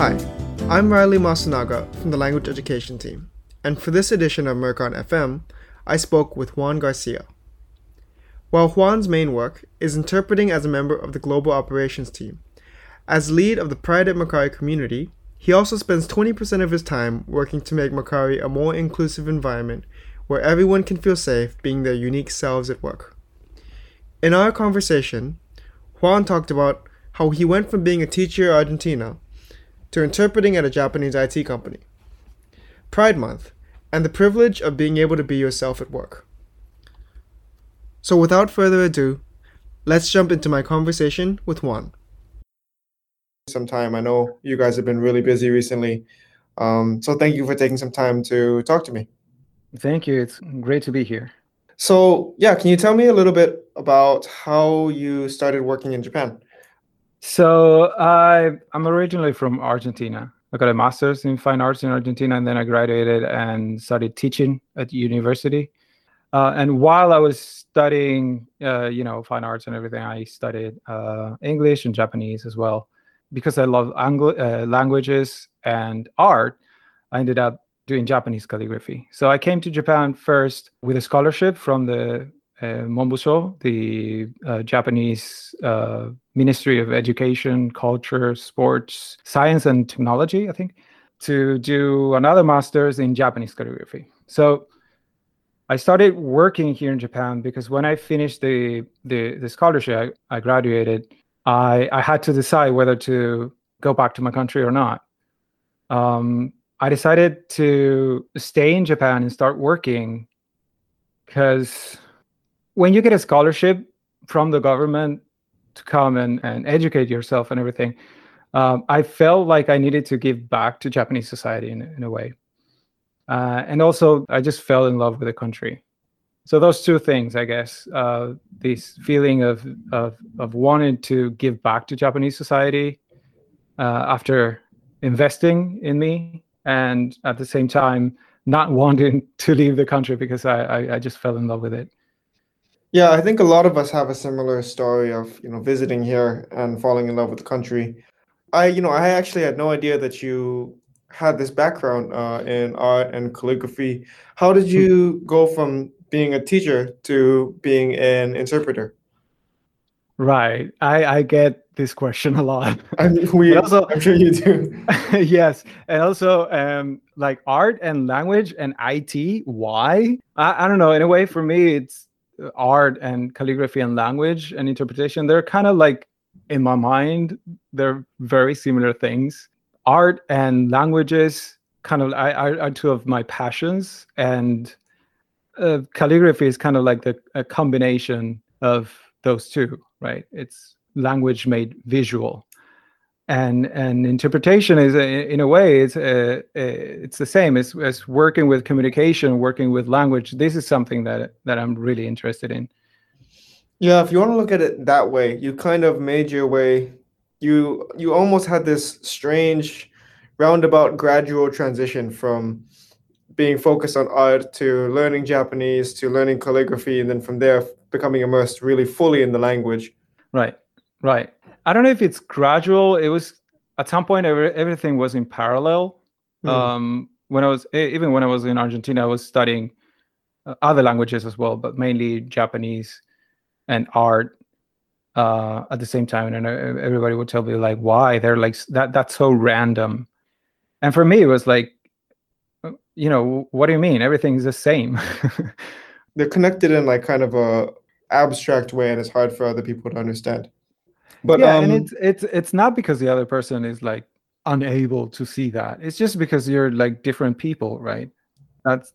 Hi, I'm Riley Masunaga from the Language Education Team, and for this edition of Mercon FM, I spoke with Juan Garcia. While Juan's main work is interpreting as a member of the Global Operations Team, as lead of the Pride at Mercari community, he also spends 20% of his time working to make Mercari a more inclusive environment where everyone can feel safe being their unique selves at work. In our conversation, Juan talked about how he went from being a teacher in Argentina to interpreting at a Japanese IT company, Pride Month, and the privilege of being able to be yourself at work. So without further ado, let's jump into my conversation with Juan. Some time. I know you guys have been really busy recently. So thank you for taking some time to talk to me. Thank you. It's great to be here. So yeah, can you tell me a little bit about how you started working in Japan? So I'm originally from Argentina. I got a master's in fine arts in Argentina, and then I graduated and started teaching at university. And while I was studying, fine arts and everything, I studied English and Japanese as well. Because I love languages and art, I ended up doing Japanese calligraphy. So I came to Japan first with a scholarship from the Monbusho, the Japanese Ministry of Education, Culture, Sports, Science and Technology, I think, to do another master's in Japanese calligraphy. So I started working here in Japan because when I finished the scholarship, I graduated. I had to decide whether to go back to my country or not. I decided to stay in Japan and start working because when you get a scholarship from the government to come and educate yourself and everything, I felt like I needed to give back to Japanese society in a way. And also, I just fell in love with the country. So those two things, I guess, this feeling of wanting to give back to Japanese society after investing in me, and at the same time not wanting to leave the country because I just fell in love with it. Yeah, I think a lot of us have a similar story of visiting here and falling in love with the country. I actually had no idea that you had this background in art and calligraphy. How did you go from being a teacher to being an interpreter? Right. I get this question a lot. I'm sure you do. Yes. And also like art and language and IT, why? I don't know. In a way, for me, it's art and calligraphy and language and interpretation. They're kind of like, in my mind, they're very similar things. Art and languages kind of are two of my passions, and calligraphy is kind of like a combination of those two, right? It's language made visual, and interpretation is in a way it's the same as working with communication, working with language. This is something that I'm really interested in. Yeah, if you want to look at it that way, you kind of made your way. You almost had this strange, roundabout, gradual transition from being focused on art to learning Japanese to learning calligraphy, and then from there becoming immersed really fully in the language. Right. I don't know if it's gradual. It was at some point everything was in parallel. When I was in Argentina, I was studying other languages as well, but mainly Japanese and art at the same time. And everybody would tell me like, why they're like that? That's so random. And for me, it was like, what do you mean? Everything's the same. They're connected in like kind of a abstract way, and it's hard for other people to understand. But yeah, and it's not because the other person is like unable to see that. It's just because you're like different people, right? That's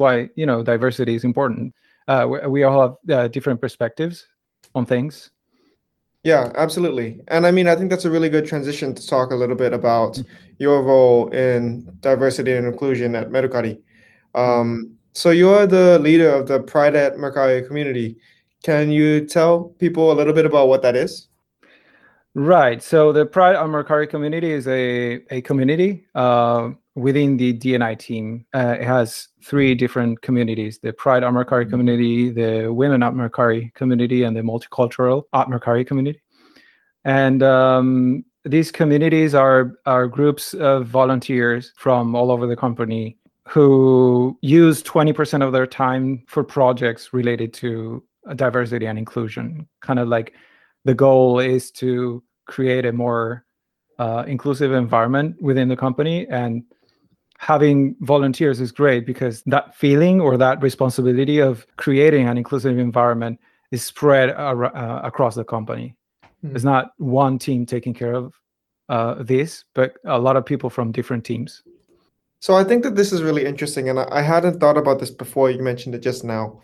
why diversity is important. We all have different perspectives on things. Yeah, absolutely. And I mean, I think that's a really good transition to talk a little bit about your role in diversity and inclusion at Mercari. So you're the leader of the Pride at Mercari community. Can you tell people a little bit about what that is? Right. So the Pride at Mercari community is a community within the D&I team. It has three different communities: the Pride at Mercari community, the Women at Mercari community, and the Multicultural at Mercari community. And these communities are groups of volunteers from all over the company who use 20% of their time for projects related to diversity and inclusion. Kind of like the goal is to create a more inclusive environment within the company, and having volunteers is great because that feeling or that responsibility of creating an inclusive environment is spread across the company. Mm. It's not one team taking care of this, but a lot of people from different teams. So I think that this is really interesting, and I hadn't thought about this before. You mentioned it just now.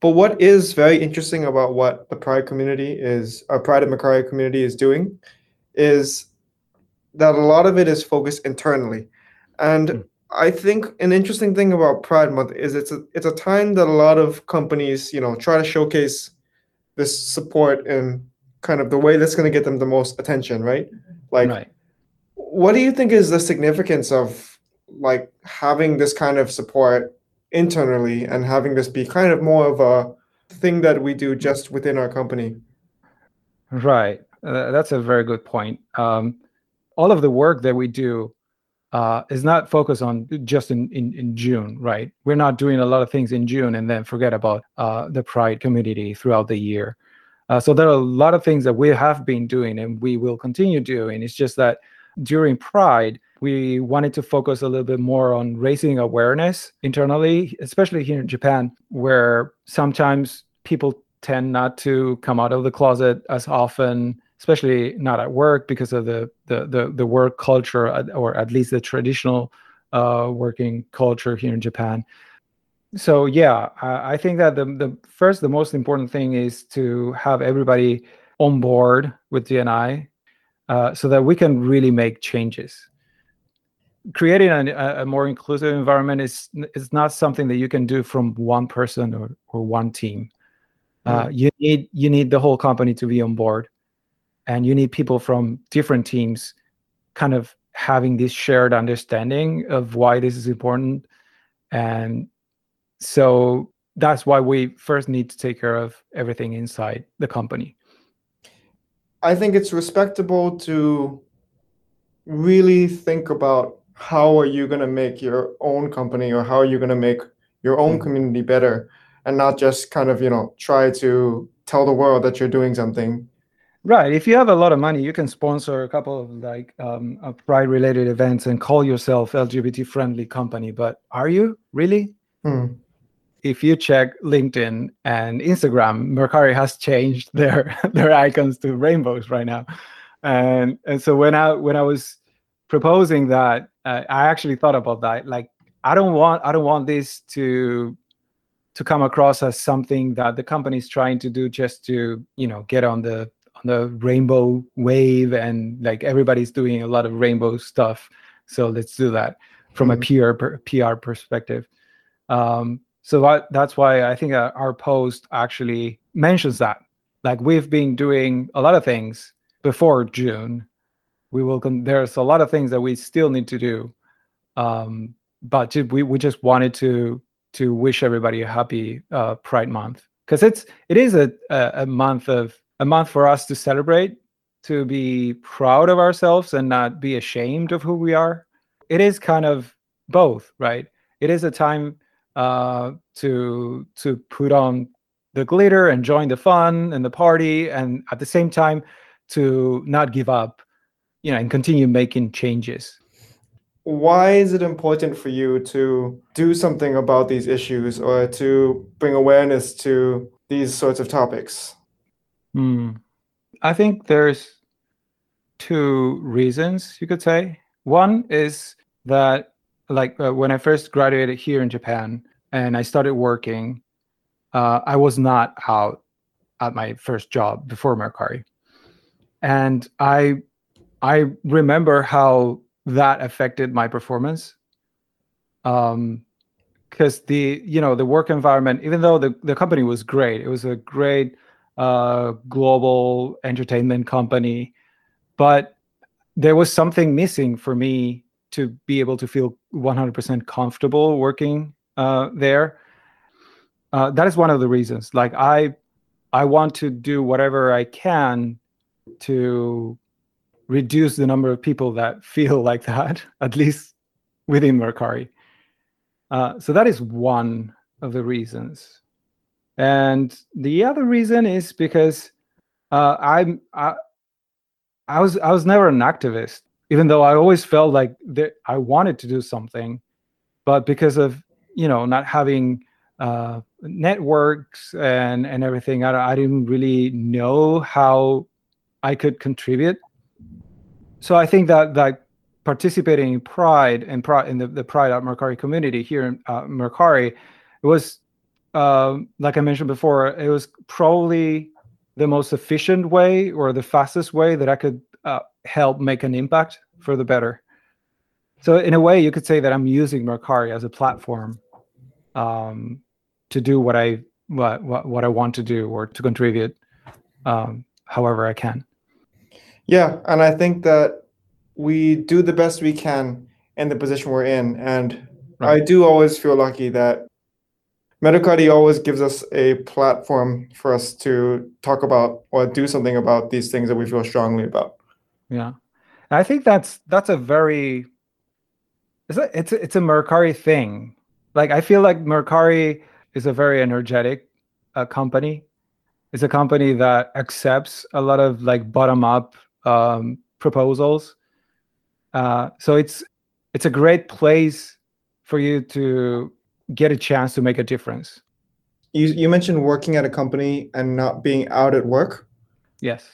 But what is very interesting about what the Pride at Mercari community is doing is that a lot of it is focused internally. And I think an interesting thing about Pride Month is it's a time that a lot of companies, try to showcase this support in kind of the way that's going to get them the most attention, right? Like, right. What do you think is the significance of like having this kind of support internally and having this be kind of more of a thing that we do just within our company? Right. That's a very good point. All of the work that we do is not focused on just in June, right? We're not doing a lot of things in June and then forget about the Pride community throughout the year. So there are a lot of things that we have been doing and we will continue doing. It's just that during Pride, we wanted to focus a little bit more on raising awareness internally, especially here in Japan, where sometimes people tend not to come out of the closet as often, especially not at work because of the work culture, or at least the traditional working culture here in Japan. So yeah, I think that the most important thing is to have everybody on board with D&I so that we can really make changes. Creating a more inclusive environment is not something that you can do from one person or one team. You need the whole company to be on board, and you need people from different teams kind of having this shared understanding of why this is important. And so that's why we first need to take care of everything inside the company. I think it's respectable to really think about how are you going to make your own company or how are you going to make your own community better, and not just kind of, try to tell the world that you're doing something. Right. If you have a lot of money, you can sponsor a couple of Pride-related events and call yourself LGBT-friendly company. But are you really? If you check LinkedIn and Instagram, Mercari has changed their icons to rainbows right now. And so when I was proposing that, I actually thought about that. Like, I don't want this to come across as something that the company is trying to do just to get on the rainbow wave, and like everybody's doing a lot of rainbow stuff, so let's do that from a PR perspective. That's why I think our post actually mentions that. Like, we've been doing a lot of things. Before June, there's a lot of things that we still need to do, but we just wanted to wish everybody a happy Pride Month, because it is a month for us to celebrate, to be proud of ourselves and not be ashamed of who we are. It is kind of both, right? It is a time to put on the glitter and join the fun and the party, and at the same time, to not give up, and continue making changes. Why is it important for you to do something about these issues or to bring awareness to these sorts of topics? I think there's two reasons, you could say. One is that, when I first graduated here in Japan and I started working, I was not out at my first job before Mercari. And I remember how that affected my performance, because the work environment, even though the company was great, it was a great global entertainment company, but there was something missing for me to be able to feel 100% comfortable working there. That is one of the reasons. Like, I want to do whatever I can to reduce the number of people that feel like that, at least within Mercari. So that is one of the reasons. And the other reason is because I was never an activist, even though I always felt like that I wanted to do something, but because of, you know, not having networks and everything, I didn't really know how I could contribute. So I think that participating in Pride and in the Pride at Mercari community here in Mercari, it was, like I mentioned before, it was probably the most efficient way or the fastest way that I could help make an impact for the better. So in a way, you could say that I'm using Mercari as a platform to do what I want to do or to contribute however I can. Yeah, and I think that we do the best we can in the position we're in. And right. I do always feel lucky that Mercari always gives us a platform for us to talk about or do something about these things that we feel strongly about. Yeah, and I think that's a very, it's a Mercari thing. Like, I feel like Mercari is a very energetic company. It's a company that accepts a lot of like bottom-up proposals. So it's a great place for you to get a chance to make a difference. You mentioned working at a company and not being out at work. Yes.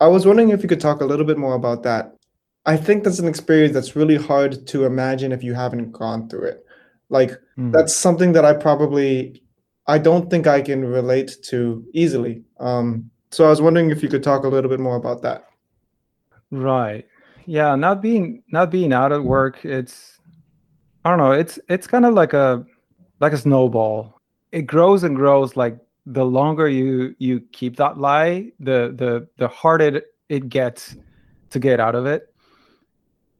I was wondering if you could talk a little bit more about that. I think that's an experience that's really hard to imagine if you haven't gone through it. Like, that's something that I don't think I can relate to easily. So I was wondering if you could talk a little bit more about that. Right. Yeah, not being out at work, it's kind of like a snowball. It grows and grows. Like, the longer you keep that lie, the harder it gets to get out of it.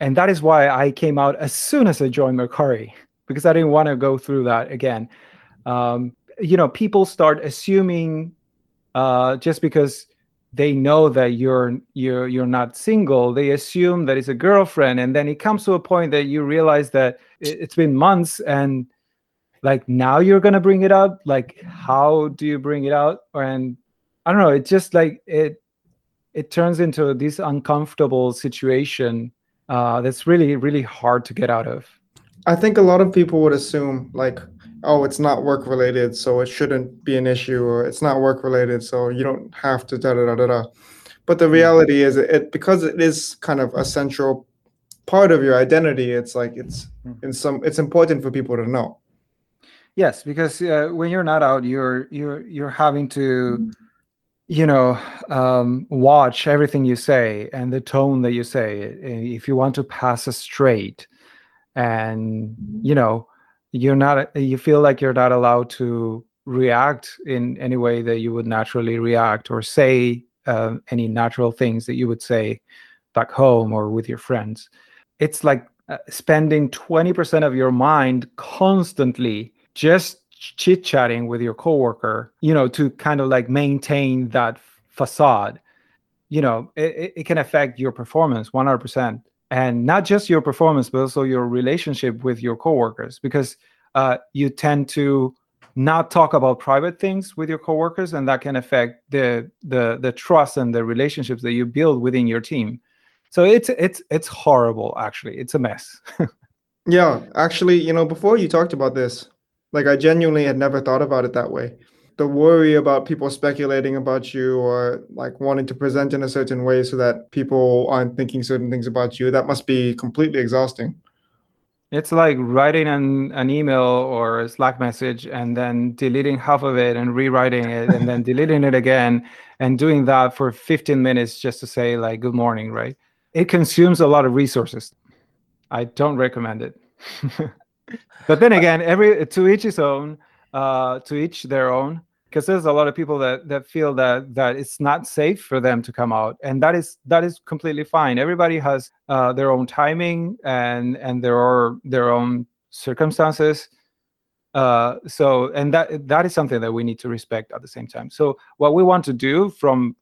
And that is why I came out as soon as I joined Mercari, because I didn't want to go through that again. People start assuming just because they know that you're not single, they assume that it's a girlfriend, and then it comes to a point that you realize that it's been months, and like, now you're gonna bring it up. Like, how do you bring it out? And I don't know. It's just like it turns into this uncomfortable situation that's really, really hard to get out of. I think a lot of people would assume like, oh, it's not work related, so it shouldn't be an issue, or it's not work related, so you don't have to da da da da da. But the reality is, it because it is kind of a central part of your identity. It's like it's important for people to know. Yes, because when you're not out, you're having to, watch everything you say and the tone that you say it, if you want to pass us straight, and you feel like you're not allowed to react in any way that you would naturally react, or say any natural things that you would say back home or with your friends. It's like spending 20% of your mind constantly just chit-chatting with your coworker, to kind of like maintain that facade. It can affect your performance 100%, and not just your performance, but also your relationship with your coworkers, because you tend to not talk about private things with your coworkers, and that can affect the trust and the relationships that you build within your team. So it's horrible, actually. It's a mess. Yeah, actually, before you talked about this, like, I genuinely had never thought about it that way. The worry about people speculating about you, or like wanting to present in a certain way so that people aren't thinking certain things about you, that must be completely exhausting. It's like writing an email or a Slack message and then deleting half of it and rewriting it and then deleting it again, and doing that for 15 minutes just to say like, good morning, right? It consumes a lot of resources. I don't recommend it. But then again, to each their own, because there's a lot of people that feel that it's not safe for them to come out, and that is completely fine. Everybody has their own timing and their own circumstances. That is something that we need to respect at the same time. So what we want to do from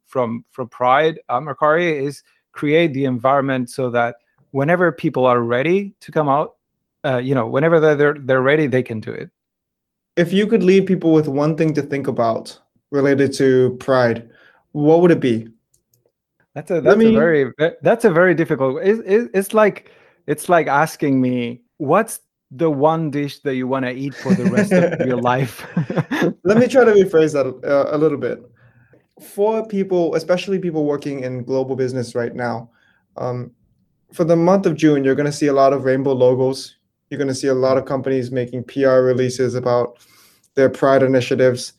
Pride at Mercari is create the environment so that whenever people are ready to come out, whenever they're ready, they can do it. If you could leave people with one thing to think about related to Pride, what would it be? That's a very difficult. It's like asking me, what's the one dish that you want to eat for the rest of your life? Let me try to rephrase that a little bit. For people, especially people working in global business right now, for the month of June, you're going to see a lot of rainbow logos. You're going to see a lot of companies making PR releases about their Pride initiatives.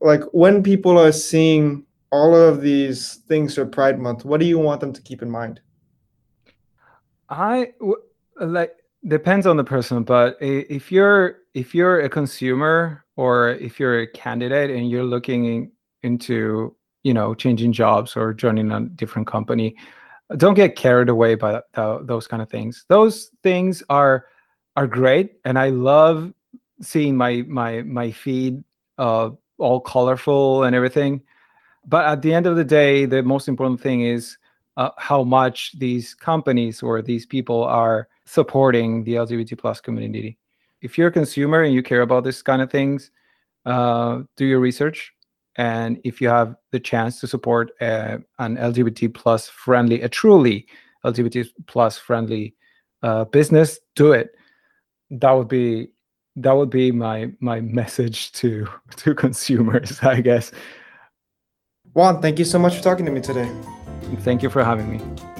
Like, when people are seeing all of these things for Pride Month, what do you want them to keep in mind? Depends on the person, but if you're a consumer or if you're a candidate and you're looking into changing jobs or joining a different company, don't get carried away by those kind of things. Those things are great, and I love seeing my feed all colorful and everything. But at the end of the day, the most important thing is how much these companies or these people are supporting the LGBT+ community. If you're a consumer and you care about this kind of things, do your research. And if you have the chance to support an LGBT+ friendly, a truly LGBT+ friendly business, do it. That would be my message to consumers, I guess. Juan, thank you so much for talking to me today. Thank you for having me.